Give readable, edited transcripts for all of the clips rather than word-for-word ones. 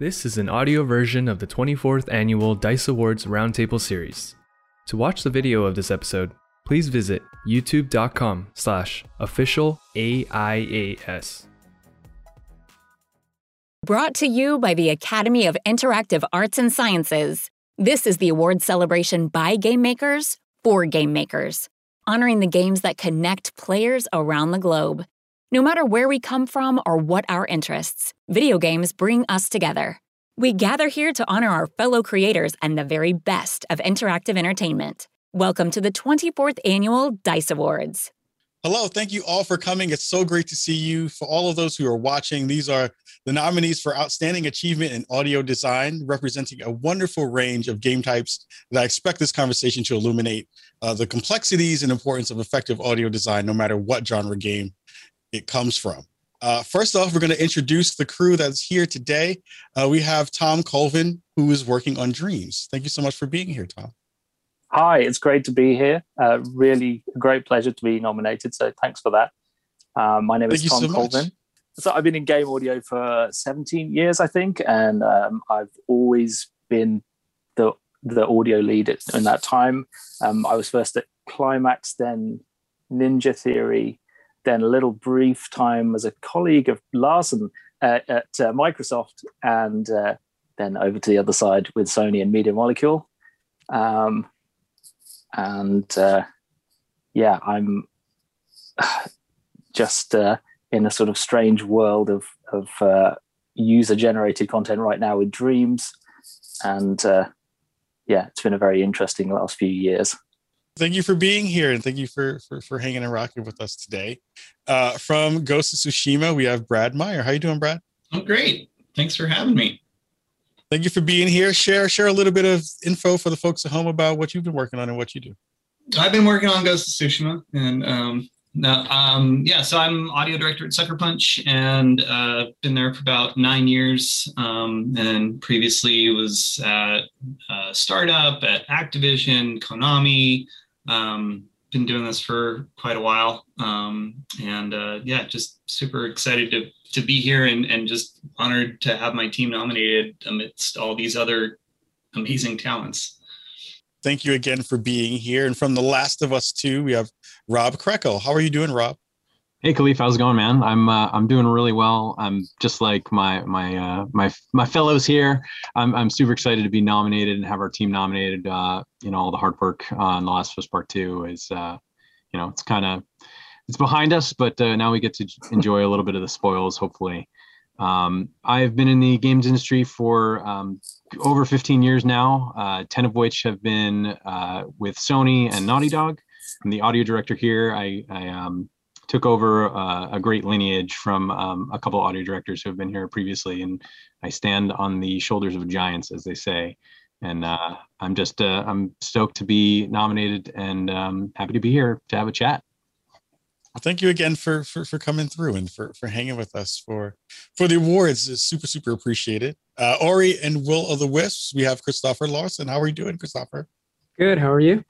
This is an audio version of the 24th Annual D.I.C.E. Awards Roundtable Series. To watch the video of this episode, please visit youtube.com/officialAIAS. Brought to you by the Academy of Interactive Arts and Sciences. This is the award celebration by game makers for game makers, honoring the games that connect players around the globe. No matter where we come from or what our interests, video games bring us together. We gather here to honor our fellow creators and the very best of interactive entertainment. Welcome to the 24th Annual D.I.C.E. Awards. Hello, thank you all for coming. It's so great to see you. For all of those who are watching, these are the nominees for Outstanding Achievement in Audio Design, representing a wonderful range of game types that I expect this conversation to illuminate the complexities and importance of effective audio design, no matter what genre game it comes from. First off, we're going to introduce the crew that's here today. We have Tom Colvin, who is working on Dreams. Thank you so much for being here, Tom. Hi, it's great to be here. Really a great pleasure to be nominated, so thanks for that. My name is Tom Colvin. So I've been in game audio for 17 years, I think, and I've always been the audio lead in that time. I was first at Climax, then Ninja Theory, then a little brief time as a colleague of Larson at Microsoft, and then over to the other side with Sony and Media Molecule. I'm just in a sort of strange world of user-generated content right now with Dreams. And it's been a very interesting last few years. Thank you for being here, and thank you for hanging and rocking with us today. From Ghost of Tsushima, we have Brad Meyer. How you doing, Brad? I'm great. Thanks for having me. Thank you for being here. Share a little bit of info for the folks at home about what you've been working on and what you do. I've been working on Ghost of Tsushima, and so I'm audio director at Sucker Punch, and been there for about 9 years. And previously was at a startup at Activision, Konami. Been doing this for quite a while, just super excited to be here and just honored to have my team nominated amidst all these other amazing talents. Thank you again for being here. And from The Last of Us 2, we have Rob Krekel. How are you doing, Rob? Hey, Kahlief, how's it going, man? I'm doing really well. I'm just like my fellows here. I'm super excited to be nominated and have our team nominated. All the hard work on The Last of Us Part II is, it's behind us, but now we get to enjoy a little bit of the spoils, hopefully. I've been in the games industry for over 15 years now, 10 of which have been with Sony and Naughty Dog. I'm the audio director here. I took over a great lineage from a couple of audio directors who have been here previously, and I stand on the shoulders of giants, as they say. And I'm stoked to be nominated, and happy to be here to have a chat. Well, thank you again for coming through and for hanging with us for the awards. It's super, super appreciated. Ori and Will of the Wisps, we have Christopher Lawson. How are you doing, Christopher? Good. How are you?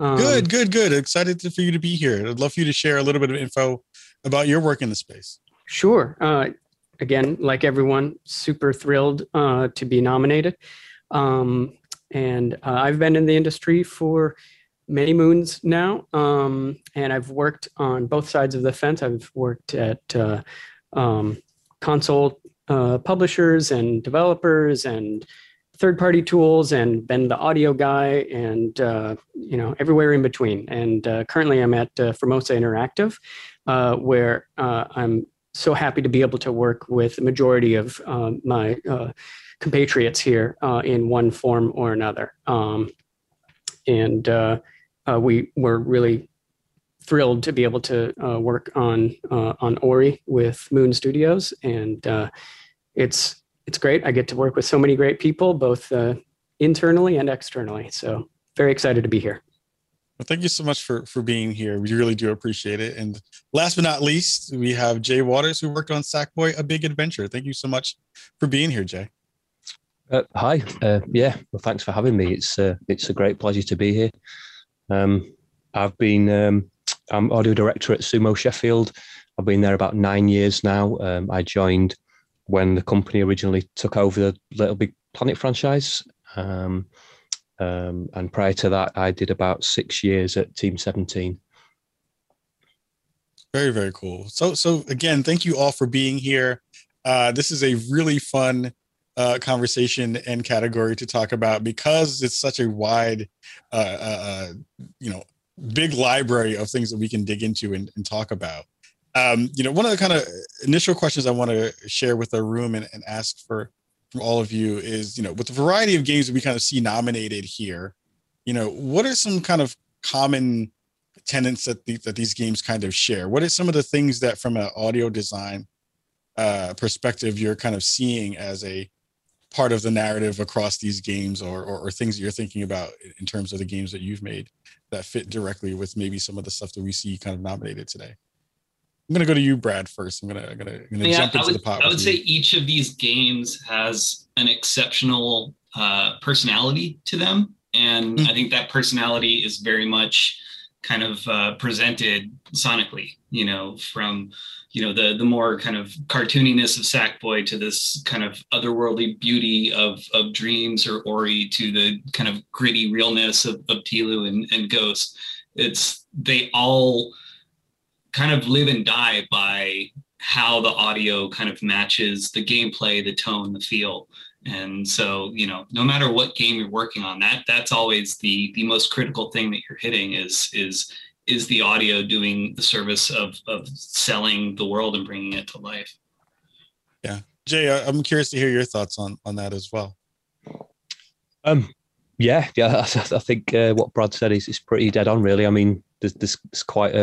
Good. Excited for you to be here. I'd love for you to share a little bit of info about your work in the space. Sure. Again, like everyone, super thrilled to be nominated. I've been in the industry for many moons now, and I've worked on both sides of the fence. I've worked at console publishers and developers and third-party tools, and been the audio guy, and everywhere in between. And currently, I'm at Formosa Interactive, where I'm so happy to be able to work with the majority of my compatriots here in one form or another. We were really thrilled to be able to work on Ori with Moon Studios, and it's great. I get to work with so many great people, both internally and externally. So very excited to be here. Well, thank you so much for being here. We really do appreciate it. And last but not least, we have Jay Waters, who worked on Sackboy: A Big Adventure. Thank you so much for being here, Jay. Hi. Well, thanks for having me. It's a great pleasure to be here. I'm audio director at Sumo Sheffield. I've been there about 9 years now. I joined when the company originally took over the Little Big Planet franchise. And prior to that, I did about 6 years at Team17. Very, very cool. So again, thank you all for being here. This is a really fun conversation and category to talk about because it's such a wide, big library of things that we can dig into and talk about. One of the kind of initial questions I want to share with the room and ask from all of you is, with the variety of games that we kind of see nominated here, what are some kind of common tenets that these games kind of share? What are some of the things that from an audio design perspective you're kind of seeing as a part of the narrative across these games or things that you're thinking about in terms of the games that you've made that fit directly with maybe some of the stuff that we see kind of nominated today? I'm going to go to you, Brad, first. I'm going to jump into the pot. I would say each of these games has an exceptional personality to them. And I think that personality is very much kind of presented sonically, from, the more kind of cartooniness of Sackboy to this kind of otherworldly beauty of Dreams or Ori to the kind of gritty realness of Teelu and Ghost. They all kind of live and die by how the audio kind of matches the gameplay, the tone, the feel. And so, no matter what game you're working on, that's always the most critical thing that you're hitting is the audio doing the service of selling the world and bringing it to life. Yeah. Jay, I'm curious to hear your thoughts on that as well. Yeah. I think what Brad said is pretty dead on, really. I mean, there's quite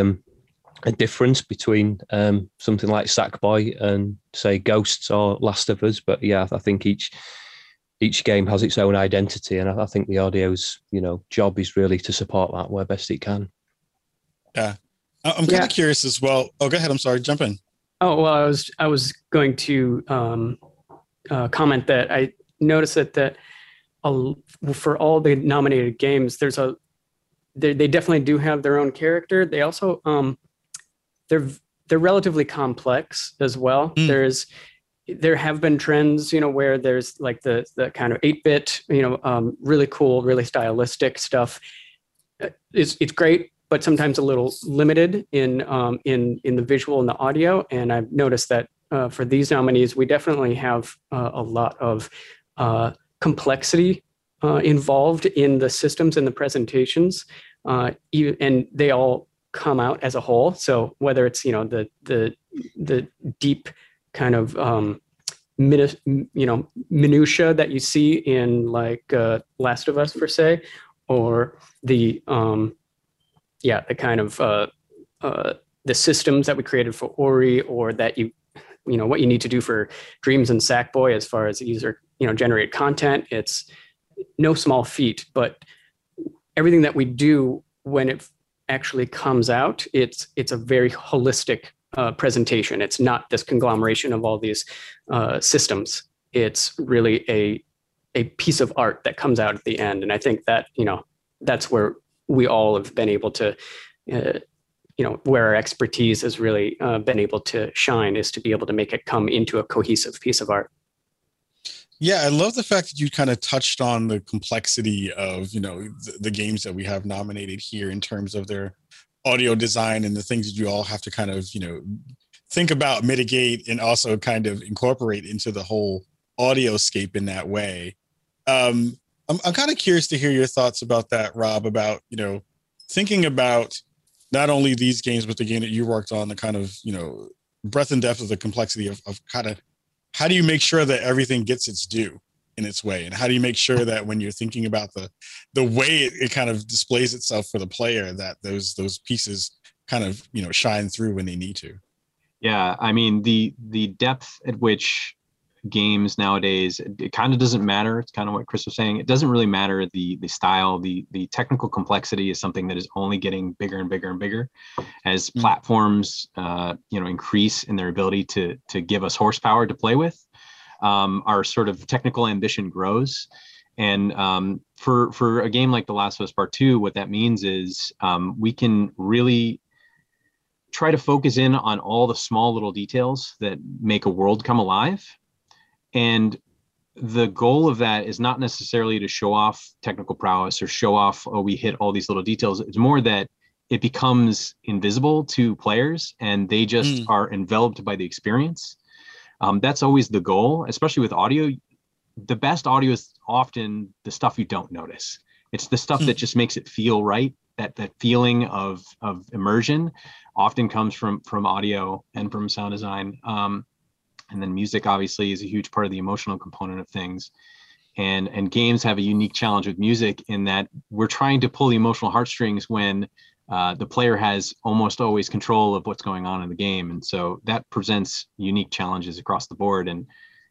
a difference between something like Sackboy and say Ghosts or Last of Us, but yeah, I think each game has its own identity, and I think the audio's job is really to support that where best it can. Yeah, I'm kind of curious as well. Oh, go ahead. I'm sorry. Jump in. Oh well, I was going to comment that I noticed that for all the nominated games, they definitely do have their own character. They also they're relatively complex as well. There have been trends, where there's like the kind of 8-bit, really cool, really stylistic stuff. It's great, but sometimes a little limited in the visual and the audio. And I've noticed that for these nominees, we definitely have a lot of complexity involved in the systems and the presentations, and they all come out as a whole. So whether it's the deep kind of minutia that you see in like Last of Us per se, or the kind of the systems that we created for Ori, or that you what you need to do for Dreams and Sackboy as far as user generated content, it's no small feat. But everything that we do when it actually comes out, it's a very holistic presentation. It's not this conglomeration of all these systems. It's really a piece of art that comes out at the end. And I think that, that's where we all have been able to, where our expertise has really been able to shine, is to be able to make it come into a cohesive piece of art. Yeah, I love the fact that you kind of touched on the complexity of, the games that we have nominated here in terms of their audio design and the things that you all have to kind of, think about, mitigate, and also kind of incorporate into the whole audioscape in that way. I'm kind of curious to hear your thoughts about that, Rob, about, thinking about not only these games, but the game that you worked on, the kind of, breadth and depth of the complexity of kind of, how do you make sure that everything gets its due in its way? And how do you make sure that when you're thinking about the way it kind of displays itself for the player, that those pieces kind of, shine through when they need to? Yeah, I mean, the depth at which games nowadays, it kind of doesn't matter. It's kind of what Chris was saying. It doesn't really matter the style. The technical complexity is something that is only getting bigger and bigger and bigger as platforms increase in their ability to give us horsepower to play with. Our sort of technical ambition grows, and for a game like The Last of Us Part II, what that means is we can really try to focus in on all the small little details that make a world come alive. And the goal of that is not necessarily to show off technical prowess or show off, oh, we hit all these little details. It's more that it becomes invisible to players and they just are enveloped by the experience. That's always the goal, especially with audio. The best audio is often the stuff you don't notice. It's the stuff that just makes it feel right. That feeling of immersion often comes from audio and from sound design. And then music obviously is a huge part of the emotional component of things. And games have a unique challenge with music in that we're trying to pull the emotional heartstrings when the player has almost always control of what's going on in the game. And so that presents unique challenges across the board. And,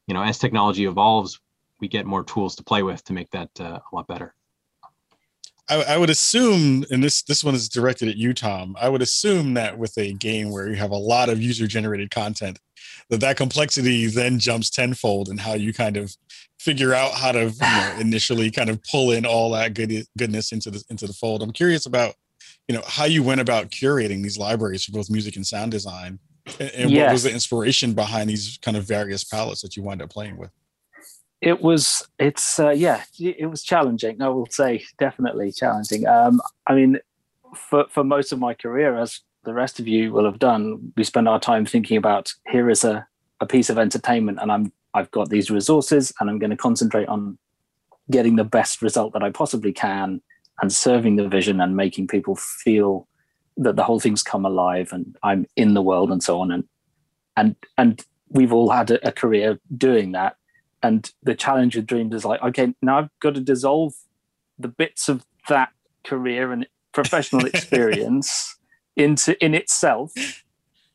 you know, as technology evolves, we get more tools to play with to make that a lot better. I would assume, and this one is directed at you, Tom, I would assume that with a game where you have a lot of user-generated content, that complexity then jumps tenfold in how you kind of figure out how to initially kind of pull in all that goodness into the fold. I'm curious about how you went about curating these libraries for both music and sound design, and what was the inspiration behind these kind of various palettes that you wound up playing with. It was challenging. I will say definitely challenging. I mean, for most of my career, as the rest of you will have done, we spend our time thinking about here is a piece of entertainment, and I've got these resources, and I'm going to concentrate on getting the best result that I possibly can, and serving the vision and making people feel that the whole thing's come alive, and I'm in the world, and so on. And we've all had a career doing that. And the challenge with Dreams is like, okay, now I've got to dissolve the bits of that career and professional experience in itself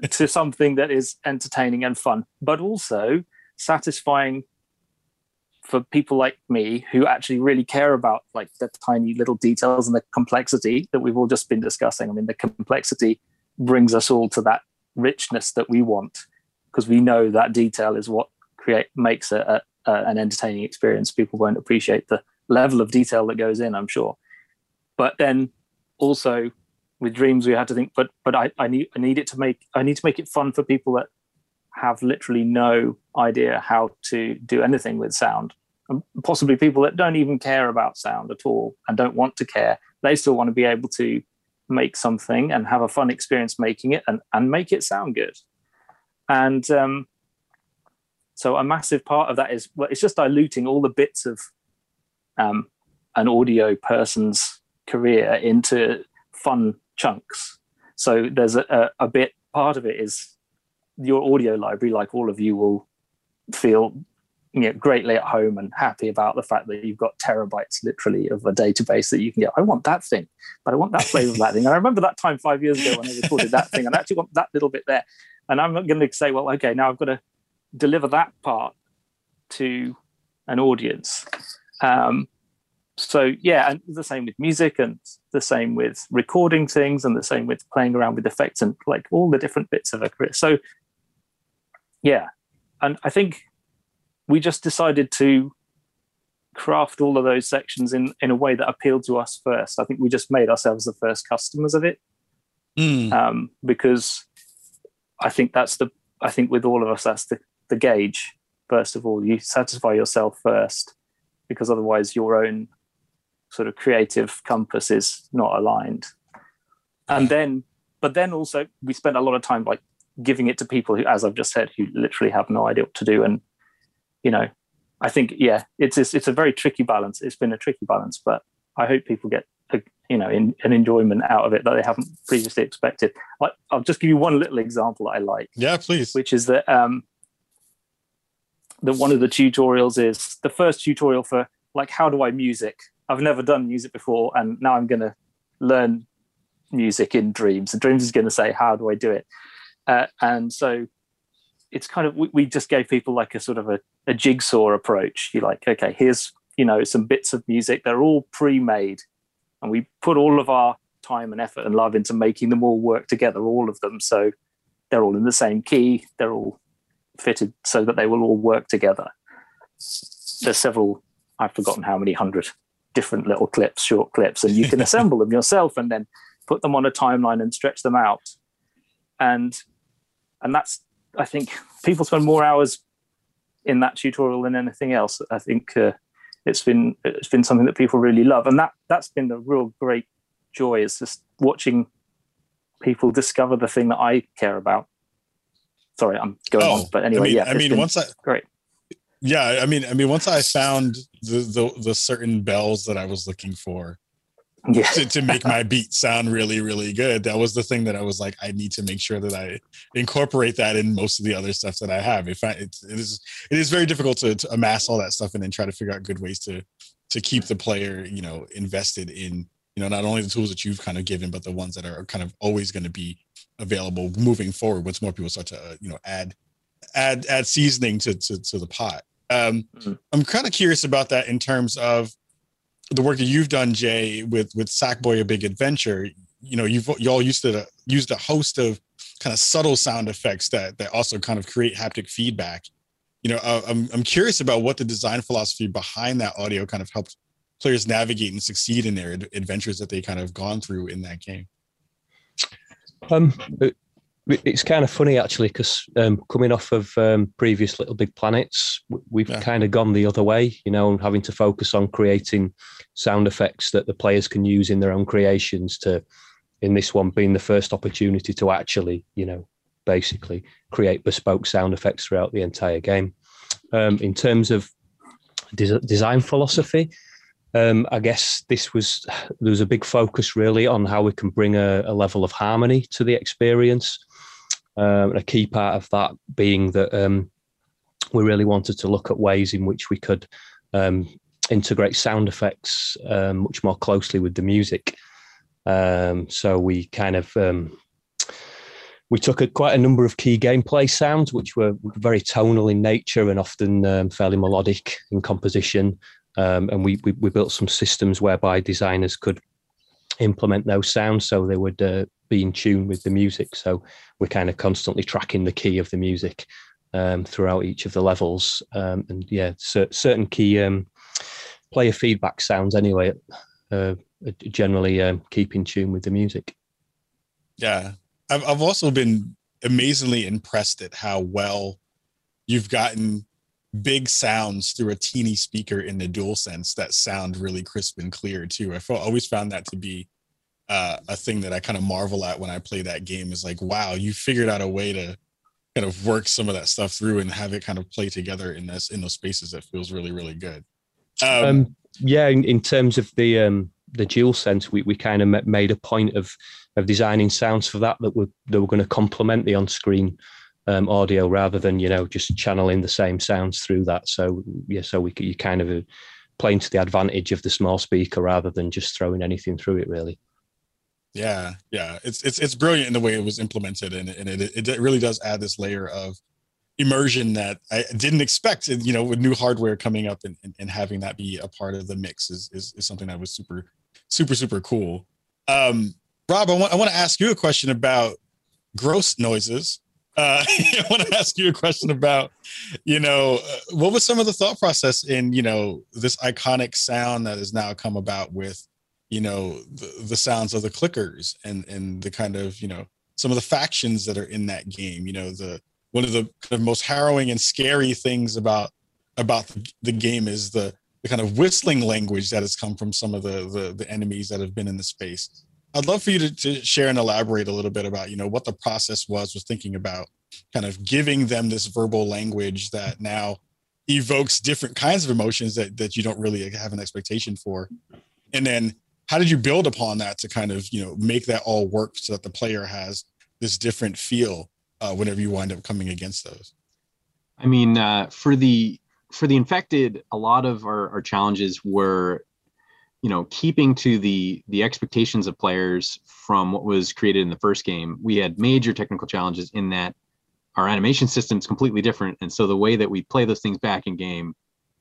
to something that is entertaining and fun, but also satisfying for people like me who actually really care about like the tiny little details and the complexity that we've all just been discussing. I mean, the complexity brings us all to that richness that we want, because we know that detail is what makes an entertaining experience. People won't appreciate the level of detail that goes in, I'm sure. But then also with Dreams, we had to think, but I need to make it fun for people that have literally no idea how to do anything with sound, and possibly people that don't even care about sound at all and don't want to care. They still want to be able to make something and have a fun experience making it and make it sound good. And so a massive part of that is, well, it's just diluting all the bits of an audio person's career into fun chunks. So there's a bit, part of it is your audio library, like all of you will feel greatly at home and happy about the fact that you've got terabytes literally of a database that you can get. I want that thing, but I want that flavor of that thing. And I remember that time 5 years ago when I recorded that thing, and I actually want that little bit there. And I'm not going to say, well, okay, now I've got to deliver that part to an audience. And the same with music, and the same with recording things, and the same with playing around with effects, and like all the different bits of a career. So and I think we just decided to craft all of those sections in a way that appealed to us first. I think we just made ourselves the first customers of it, because I think with all of us, that's the gauge. First of all, you satisfy yourself first, because otherwise your own sort of creative compass is not aligned. And then, but then also we spent a lot of time like giving it to people who, as I've just said, who literally have no idea what to do. And, I think, it's a very tricky balance. It's been a tricky balance, but I hope people get an enjoyment out of it that they haven't previously expected. I'll just give you one little example that I like. Yeah, please. Which is that the one of the tutorials is the first tutorial for like, how do I music? I've never done music before, and now I'm going to learn music in Dreams. And Dreams is going to say, how do I do it? And so it's kind of, we just gave people like a sort of a jigsaw approach. You're like, okay, here's some bits of music. They're all pre-made. And we put all of our time and effort and love into making them all work together, all of them. So they're all in the same key. They're all fitted so that they will all work together. There's several, I've forgotten how many hundred different little clips, short clips, and you can assemble them yourself and then put them on a timeline and stretch them out. And that's, I think, people spend more hours in that tutorial than anything else. I think it's been something that people really love, and that's been the real great joy, is just watching people discover the thing that I care about. Sorry, I'm going on, but anyway, once yeah, I mean, once I found the certain bells that I was looking for, yeah. to make my beat sound really, really good, that was the thing that I was like, I need to make sure that I incorporate that in most of the other stuff that I have. It is very difficult to amass all that stuff and then try to figure out good ways to keep the player, you know, invested in, you know, not only the tools that you've kind of given, but the ones that are kind of always going to be available moving forward. Once more people start to add seasoning to the pot. Mm-hmm. I'm kind of curious about that in terms of the work that you've done, Jay, with Sackboy: A Big Adventure. You know, you all used a host of kind of subtle sound effects that also kind of create haptic feedback. You know, I'm curious about what the design philosophy behind that audio kind of helped players navigate and succeed in their adventures that they kind of gone through in that game. It's kind of funny, actually, because coming off of previous Little Big Planets, we've kind of gone the other way, you know, and having to focus on creating sound effects that the players can use in their own creations, to, in this one, being the first opportunity to actually, you know, basically create bespoke sound effects throughout the entire game. In terms of design philosophy, I guess there was a big focus really on how we can bring a level of harmony to the experience. A key part of that being that we really wanted to look at ways in which we could integrate sound effects much more closely with the music. So we kind of we took quite a number of key gameplay sounds, which were very tonal in nature and often fairly melodic in composition. And we built some systems whereby designers could implement those sounds so they would be in tune with the music. So we're kind of constantly tracking the key of the music throughout each of the levels. Certain key player feedback sounds anyway generally keep in tune with the music. Yeah. I've also been amazingly impressed at how well you've gotten big sounds through a teeny speaker in the DualSense that sound really crisp and clear too. I always found that to be a thing that I kind of marvel at when I play that game, is like, wow, you figured out a way to kind of work some of that stuff through and have it kind of play together in those spaces. That feels really, really good. In terms of the DualSense, we kind of made a point of designing sounds for that were going to complement the on-screen audio, rather than, you know, just channeling the same sounds through that. So yeah, so you kind of playing to the advantage of the small speaker rather than just throwing anything through it, really. Yeah, it's brilliant in the way it was implemented, and it really does add this layer of immersion that I didn't expect. You know, with new hardware coming up and having that be a part of the mix is something that was super, super, super cool. Rob, I want to ask you a question about gross noises. I want to ask you a question about, you know, what was some of the thought process in, you know, this iconic sound that has now come about with, you know, the sounds of the clickers and the kind of, you know, some of the factions that are in that game. You know, one of the kind of most harrowing and scary things about the game is the kind of whistling language that has come from some of the enemies that have been in the space. I'd love for you to share and elaborate a little bit about, you know, what the process was thinking about kind of giving them this verbal language that now evokes different kinds of emotions that you don't really have an expectation for. And then how did you build upon that to kind of, you know, make that all work so that the player has this different feel whenever you wind up coming against those? I mean, for the infected, a lot of our challenges were, you know, keeping to the expectations of players from what was created in the first game. We had major technical challenges in that our animation system is completely different. And so the way that we play those things back in game,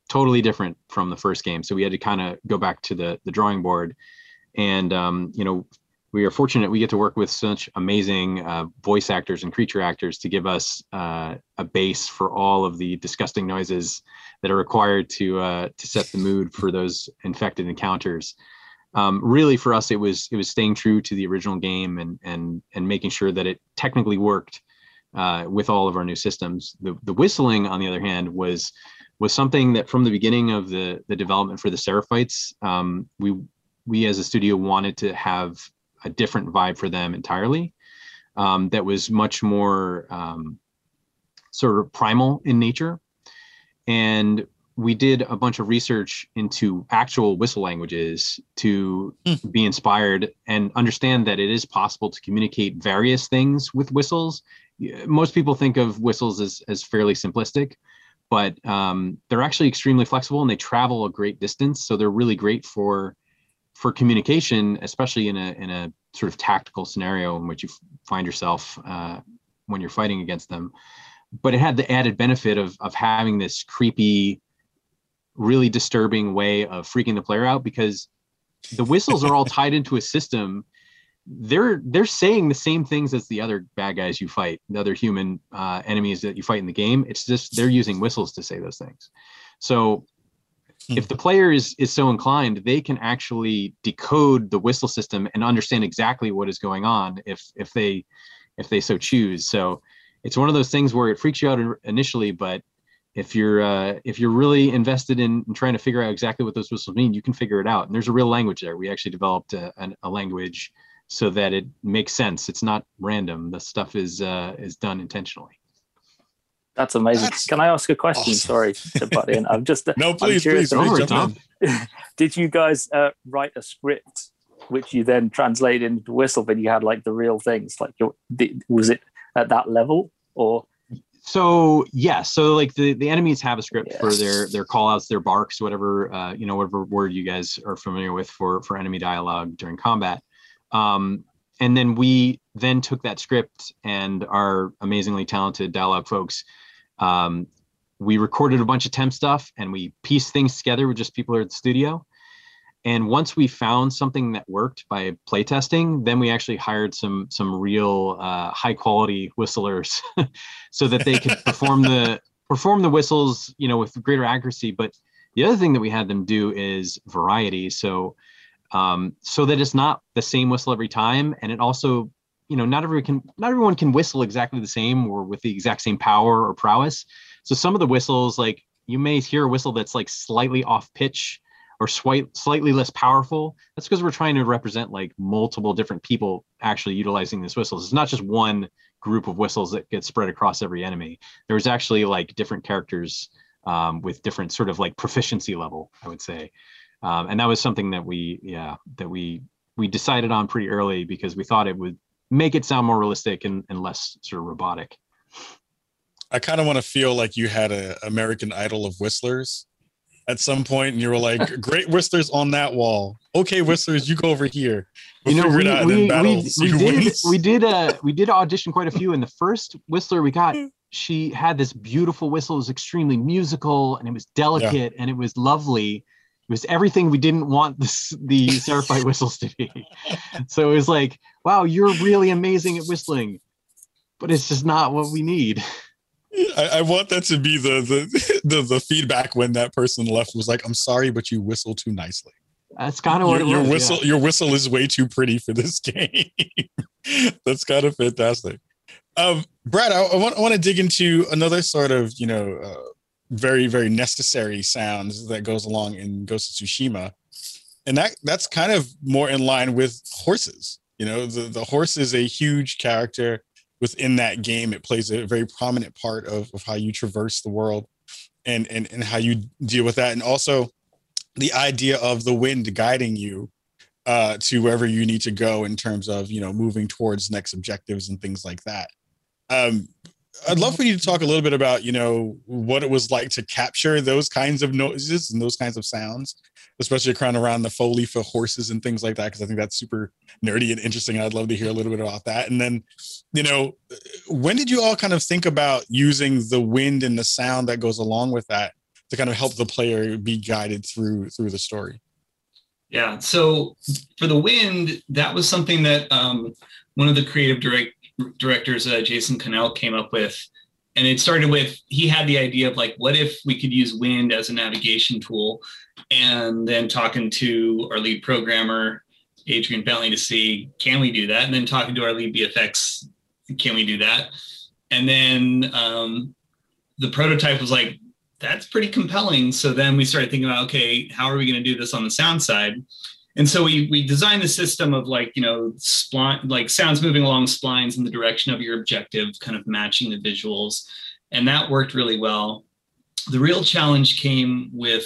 totally different from the first game. So we had to kind of go back to the drawing board. And, you know, we are fortunate we get to work with such amazing voice actors and creature actors to give us a base for all of the disgusting noises that are required to set the mood for those infected encounters. Really, for us, it was staying true to the original game and making sure that it technically worked with all of our new systems. The whistling, on the other hand, was something that from the beginning of the development for the Seraphites, we as a studio wanted to have a different vibe for them entirely. That was much more sort of primal in nature. And we did a bunch of research into actual whistle languages to be inspired and understand that it is possible to communicate various things with whistles. Most people think of whistles as fairly simplistic, but they're actually extremely flexible and they travel a great distance. So they're really great for communication, especially in a sort of tactical scenario in which you find yourself when you're fighting against them. But it had the added benefit of having this creepy, really disturbing way of freaking the player out, because the whistles are all tied into a system. They're saying the same things as the other bad guys you fight, the other human enemies that you fight in the game. It's just they're using whistles to say those things. So if the player is so inclined, they can actually decode the whistle system and understand exactly what is going on if they so choose. So it's one of those things where it freaks you out initially, but if you're really invested in trying to figure out exactly what those whistles mean, you can figure it out. And there's a real language there. We actually developed a language so that it makes sense. It's not random. The stuff is done intentionally. That's amazing. Can I ask a question? Awesome. Sorry to butt in. I'm just no, please, I'm curious. Please, Tom. Did you guys write a script which you then translated into whistle, but you had like the real things? Like, was it at that level or? So yeah, so like the enemies have a script for their call outs, their barks, whatever whatever word you guys are familiar with for enemy dialogue during combat. And then we took that script and our amazingly talented dialogue folks, we recorded a bunch of temp stuff and we pieced things together with just people at the studio. And once we found something that worked by playtesting, then we actually hired some real high quality whistlers so that they could perform the whistles, with greater accuracy. But the other thing that we had them do is variety. So so that it's not the same whistle every time. And it also, not everyone can whistle exactly the same or with the exact same power or prowess. So some of the whistles, like you may hear a whistle that's like slightly off pitch or slightly less powerful. That's because we're trying to represent like multiple different people actually utilizing these whistles. It's not just one group of whistles that gets spread across every enemy. There was actually like different characters with different sort of like proficiency level, I would say. And that was something that we decided on pretty early because we thought it would make it sound more realistic and less sort of robotic. I kind of want to feel like you had an American Idol of whistlers at some point, and you were like, "Great whistlers on that wall. Okay, whistlers, you go over here." We'll we did audition quite a few, and the first whistler we got, she had this beautiful whistle. It was extremely musical, and it was delicate, and it was lovely. It was everything we didn't want the Seraphite whistles to be. So it was like, "Wow, you're really amazing at whistling, but it's just not what we need." I want that to be the feedback when that person left was like, "I'm sorry, but you whistle too nicely." That's kind of what your whistle is way too pretty for this game. That's kind of fantastic. Brad, I want to dig into another sort of very very necessary sounds that goes along in Ghost of Tsushima, and that's kind of more in line with horses. The horse is a huge character within that game. It plays a very prominent part of how you traverse the world and how you deal with that. And also the idea of the wind guiding you to wherever you need to go in terms of, moving towards next objectives and things like that. I'd love for you to talk a little bit about, what it was like to capture those kinds of noises and those kinds of sounds, especially around the Foley for horses and things like that, because I think that's super nerdy and interesting. And I'd love to hear a little bit about that. And then, when did you all kind of think about using the wind and the sound that goes along with that to kind of help the player be guided through the story? Yeah. So for the wind, that was something that one of the creative directors Jason Connell came up with, and it started with, he had the idea of like, what if we could use wind as a navigation tool? And then talking to our lead programmer, Adrian Bentley, to see, can we do that? And then talking to our lead BFX, can we do that? And then the prototype was like, that's pretty compelling. So then we started thinking about, okay, how are we going to do this on the sound side? And so we designed the system of like, you know, spline, like sounds moving along splines in the direction of your objective, kind of matching the visuals. And that worked really well. The real challenge came with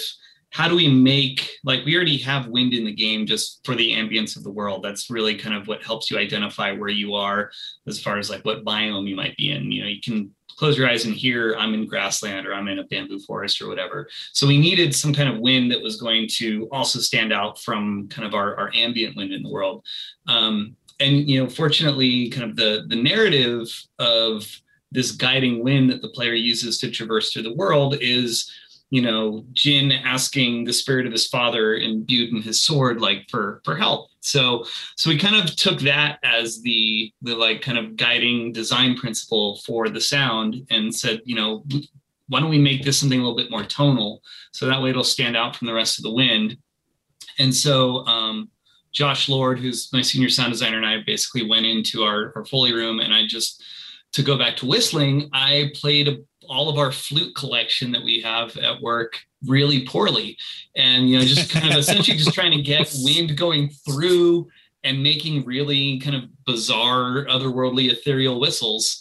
how do we make, like, we already have wind in the game just for the ambience of the world. That's really kind of what helps you identify where you are as far as like what biome you might be in. You know, you can close your eyes and hear I'm in grassland or I'm in a bamboo forest or whatever. So we needed some kind of wind that was going to also stand out from kind of our ambient wind in the world. And, you know, fortunately, kind of the narrative of this guiding wind that the player uses to traverse through the world is, you know, Jin asking the spirit of his father imbued in his sword, like for help. So we kind of took that as the like kind of guiding design principle for the sound and said, you know, why don't we make this something a little bit more tonal? So that way it'll stand out from the rest of the wind. And so Josh Lord, who's my senior sound designer, and I basically went into our Foley room, and I just, to go back to whistling, I played all of our flute collection that we have at work really poorly. And, you know, just kind of essentially just trying to get wind going through and making really kind of bizarre, otherworldly, ethereal whistles.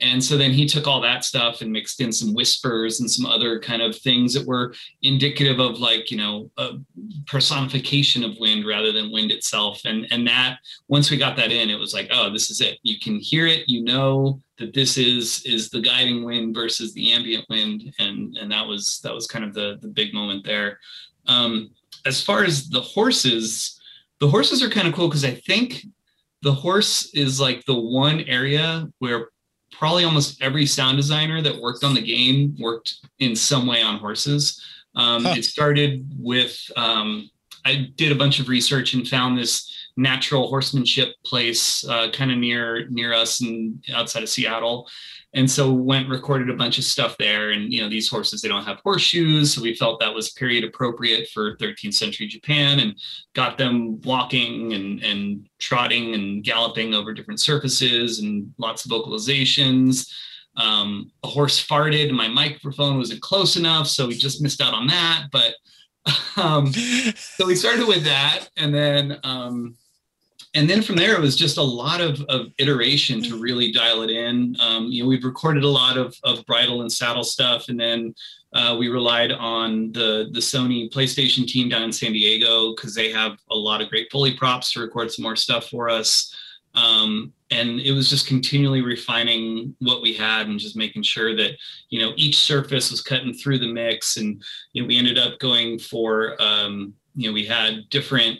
And so then he took all that stuff and mixed in some whispers and some other kind of things that were indicative of like, you know, a personification of wind rather than wind itself. And that once we got that in, it was like, oh, this is it. You can hear it. You know that this is the guiding wind versus the ambient wind. And that was kind of the big moment there. As far as the horses are kind of cool because I think the horse is like the one area where probably almost every sound designer that worked on the game worked in some way on horses. It started with, I did a bunch of research and found this natural horsemanship place kind of near us and outside of Seattle. And so went recorded a bunch of stuff there. And, you know, these horses, they don't have horseshoes. So we felt that was period appropriate for 13th century Japan and got them walking and trotting and galloping over different surfaces and lots of vocalizations. A horse farted and my microphone wasn't close enough. So we just missed out on that. But so we started with that. And then from there, it was just a lot of iteration to really dial it in. You know, we've recorded a lot of bridle and saddle stuff. And then we relied on the Sony PlayStation team down in San Diego because they have a lot of great Foley props to record some more stuff for us. And it was just continually refining what we had and just making sure that, you know, each surface was cutting through the mix. And, you know, we ended up going for, you know, we had different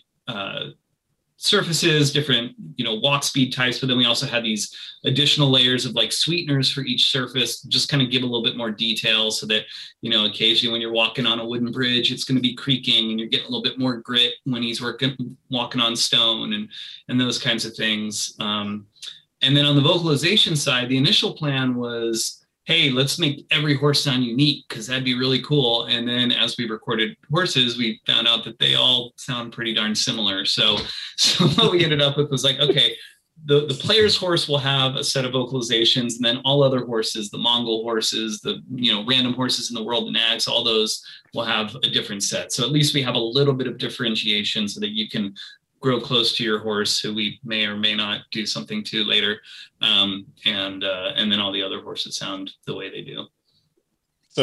surfaces, different, you know, walk speed types, but then we also had these additional layers of like sweeteners for each surface, just kind of give a little bit more detail so that, you know, occasionally when you're walking on a wooden bridge, it's going to be creaking and you're getting a little bit more grit when he's walking on stone and those kinds of things. And then on the vocalization side, the initial plan was, hey, let's make every horse sound unique because that'd be really cool. And then as we recorded horses, we found out that they all sound pretty darn similar. So what we ended up with was like, okay, the player's horse will have a set of vocalizations, and then all other horses, the Mongol horses, the, you know, random horses in the world, the nags, all those will have a different set. So at least we have a little bit of differentiation so that you can grow close to your horse, who we may or may not do something to later, and then all the other horses sound the way they do.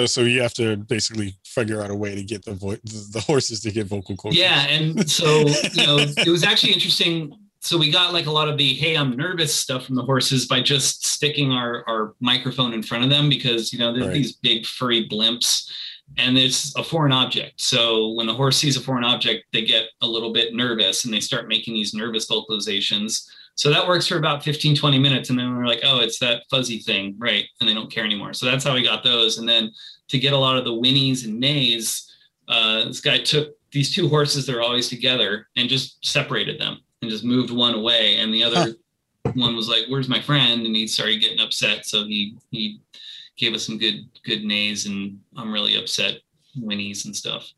So you have to basically figure out a way to get the horses to get vocal coaches. Yeah, and so, you know, it was actually interesting. So we got like a lot of the, hey, I'm nervous stuff from the horses by just sticking our microphone in front of them because, you know, there's these big furry blimps. And it's a foreign object. So when the horse sees a foreign object, they get a little bit nervous and they start making these nervous vocalizations. So that works for about 15, 20 minutes. And then we're like, oh, it's that fuzzy thing. Right. And they don't care anymore. So that's how we got those. And then to get a lot of the whinnies and neighs, this guy took these two horses that are always together and just separated them and just moved one away. And the other one was like, where's my friend? And he started getting upset. So he gave us some good neighs and I'm really upset whinnies and stuff.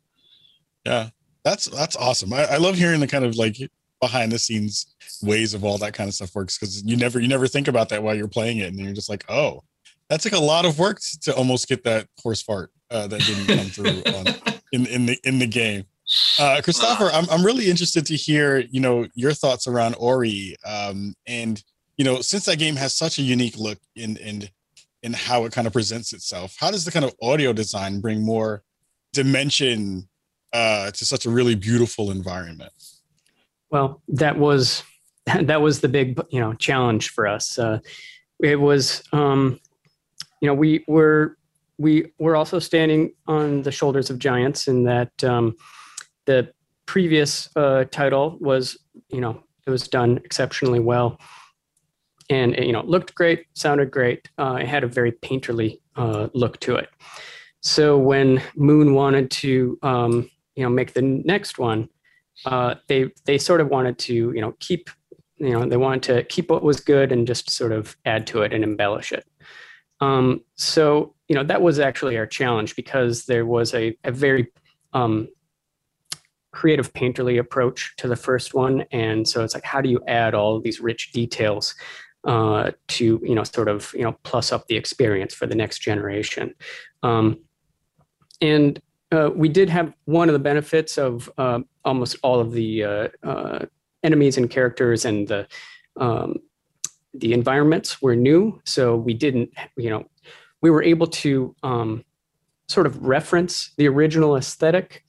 Yeah, that's awesome. I love hearing the kind of like behind the scenes ways of all that kind of stuff works because you never think about that while you're playing it and you're just like, oh, That took a lot of work to almost get that horse fart that didn't come through in the game. Christopher, I'm really interested to hear, you know, your thoughts around Ori, and you know, since that game has such a unique look in how it kind of presents itself, how does the kind of audio design bring more dimension to such a really beautiful environment? Well, that was the big, you know, challenge for us. It was, you know, we were also standing on the shoulders of giants in that the previous title was, you know, it was done exceptionally well, and it, you know, looked great, sounded great. It had a very painterly look to it. So when Moon wanted to, you know, make the next one, they sort of wanted to, you know, keep, you know, they wanted to keep what was good and just sort of add to it and embellish it. So, you know, that was actually our challenge, because there was a very creative painterly approach to the first one. And so it's like, how do you add all these rich details to, you know, sort of, you know, plus up the experience for the next generation? And we did have one of the benefits of almost all of the enemies and characters and the environments were new, so we didn't, you know, we were able to sort of reference the original aesthetic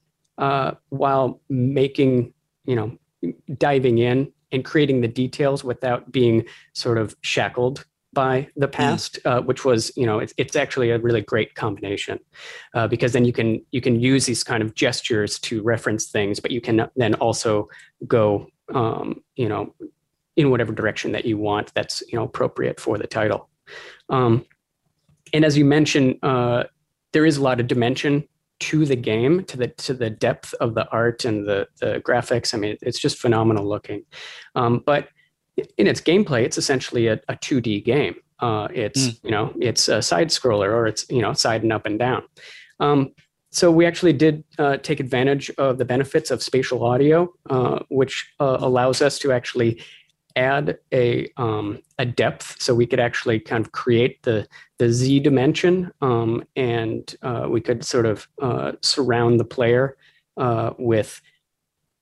while making, you know, diving in and creating the details without being sort of shackled by the past, which was, you know, it's actually a really great combination, because then you can use these kind of gestures to reference things, but you can then also go, you know, in whatever direction that you want that's, you know, appropriate for the title. And as you mentioned, there is a lot of dimension to the game, to the depth of the art and the graphics. I mean, it's just phenomenal looking. But in its gameplay, it's essentially a 2D game. It's, you know, it's a side scroller, or it's, you know, side and up and down. So we actually did take advantage of the benefits of spatial audio, which allows us to actually add a depth, so we could actually kind of create the Z dimension, and we could sort of surround the player with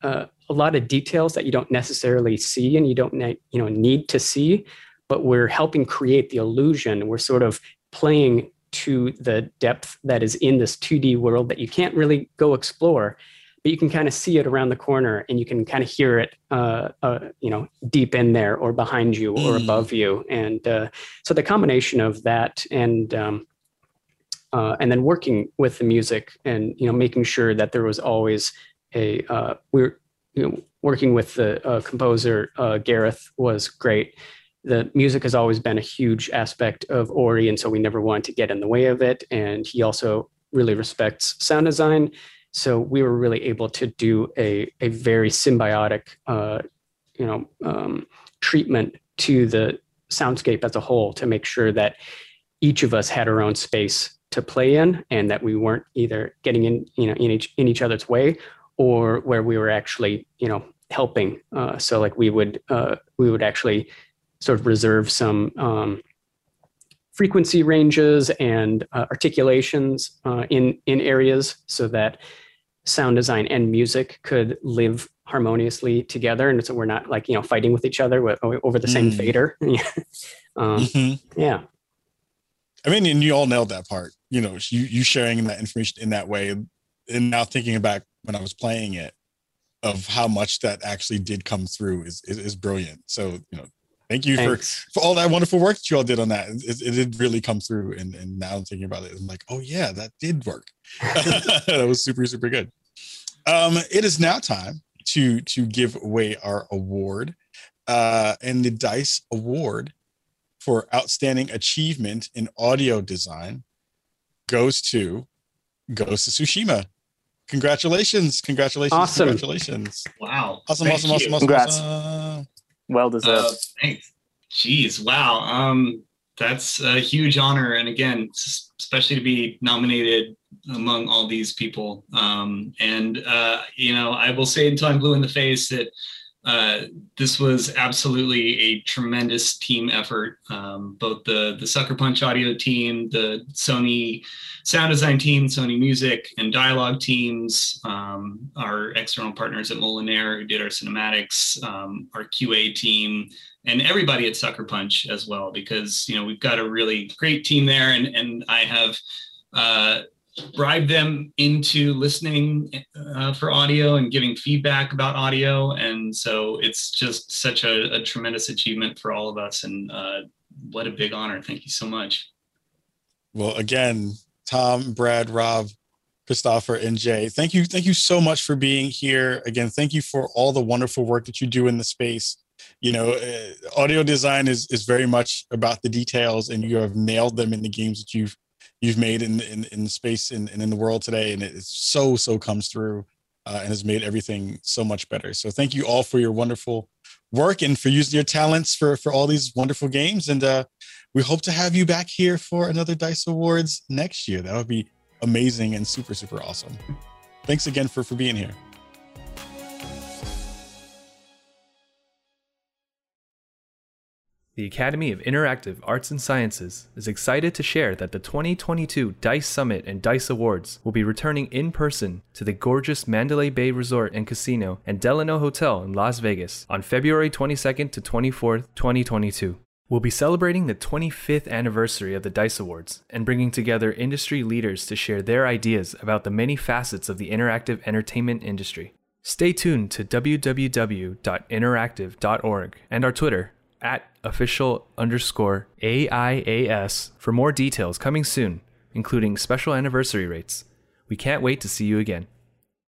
a lot of details that you don't necessarily see and you don't need to see, but we're helping create the illusion. We're sort of playing to the depth that is in this 2D world that you can't really go explore, but you can kind of see it around the corner, and you can kind of hear it, you know, deep in there, or behind you, or above you. And so the combination of that, and then working with the music, and you know, making sure that there was always a we're, you know, working with the composer Gareth was great. The music has always been a huge aspect of Ori, and so we never wanted to get in the way of it. And he also really respects sound design. So we were really able to do a very symbiotic, you know, treatment to the soundscape as a whole, to make sure that each of us had our own space to play in, and that we weren't either getting in, you know, in each other's way, or where we were actually, you know, helping. So like we would actually sort of reserve some frequency ranges and articulations in areas, so that sound design and music could live harmoniously together, and so we're not, like, you know, fighting with each other over the same fader. Yeah, I mean, and you all nailed that part. You know, you sharing that information in that way, and now thinking back when I was playing it, of how much that actually did come through is brilliant. So, you know, thank you for all that wonderful work that you all did on that. It did really come through. And now I'm thinking about it, I'm like, oh yeah, that did work. That was super, super good. It is now time to give away our award. And the D.I.C.E. Award for Outstanding Achievement in Audio Design goes to Ghost of Tsushima. Congratulations. Congratulations. Awesome. Congratulations. Wow. Awesome. Thank awesome. Congrats. Awesome. Well deserved. Thanks. Jeez, wow. That's a huge honor, and again, especially to be nominated among all these people. And you know, I will say until I'm blue in the face that This was absolutely a tremendous team effort. Both the Sucker Punch audio team, the Sony sound design team, Sony music and dialogue teams, our external partners at Molinaire who did our cinematics, our QA team, and everybody at Sucker Punch as well, because, you know, we've got a really great team there, and I have, bribe them into listening for audio and giving feedback about audio. And so it's just such a tremendous achievement for all of us. And what a big honor. Thank you so much. Well, again, Tom, Brad, Rob, Christopher, and Jay, thank you. Thank you so much for being here. Again, thank you for all the wonderful work that you do in the space. You know, audio design is very much about the details, and you have nailed them in the games that you've made in the space and in the world today. And it so comes through and has made everything so much better. So thank you all for your wonderful work and for using your talents for all these wonderful games. And we hope to have you back here for another D.I.C.E. Awards next year. That would be amazing and super, super awesome. Thanks again for being here. The Academy of Interactive Arts and Sciences is excited to share that the 2022 DICE Summit and DICE Awards will be returning in person to the gorgeous Mandalay Bay Resort and Casino and Delano Hotel in Las Vegas on February 22nd to 24th, 2022. We'll be celebrating the 25th anniversary of the DICE Awards and bringing together industry leaders to share their ideas about the many facets of the interactive entertainment industry. Stay tuned to www.interactive.org and our Twitter @official_AIAS for more details coming soon, including special anniversary rates. We can't wait to see you again.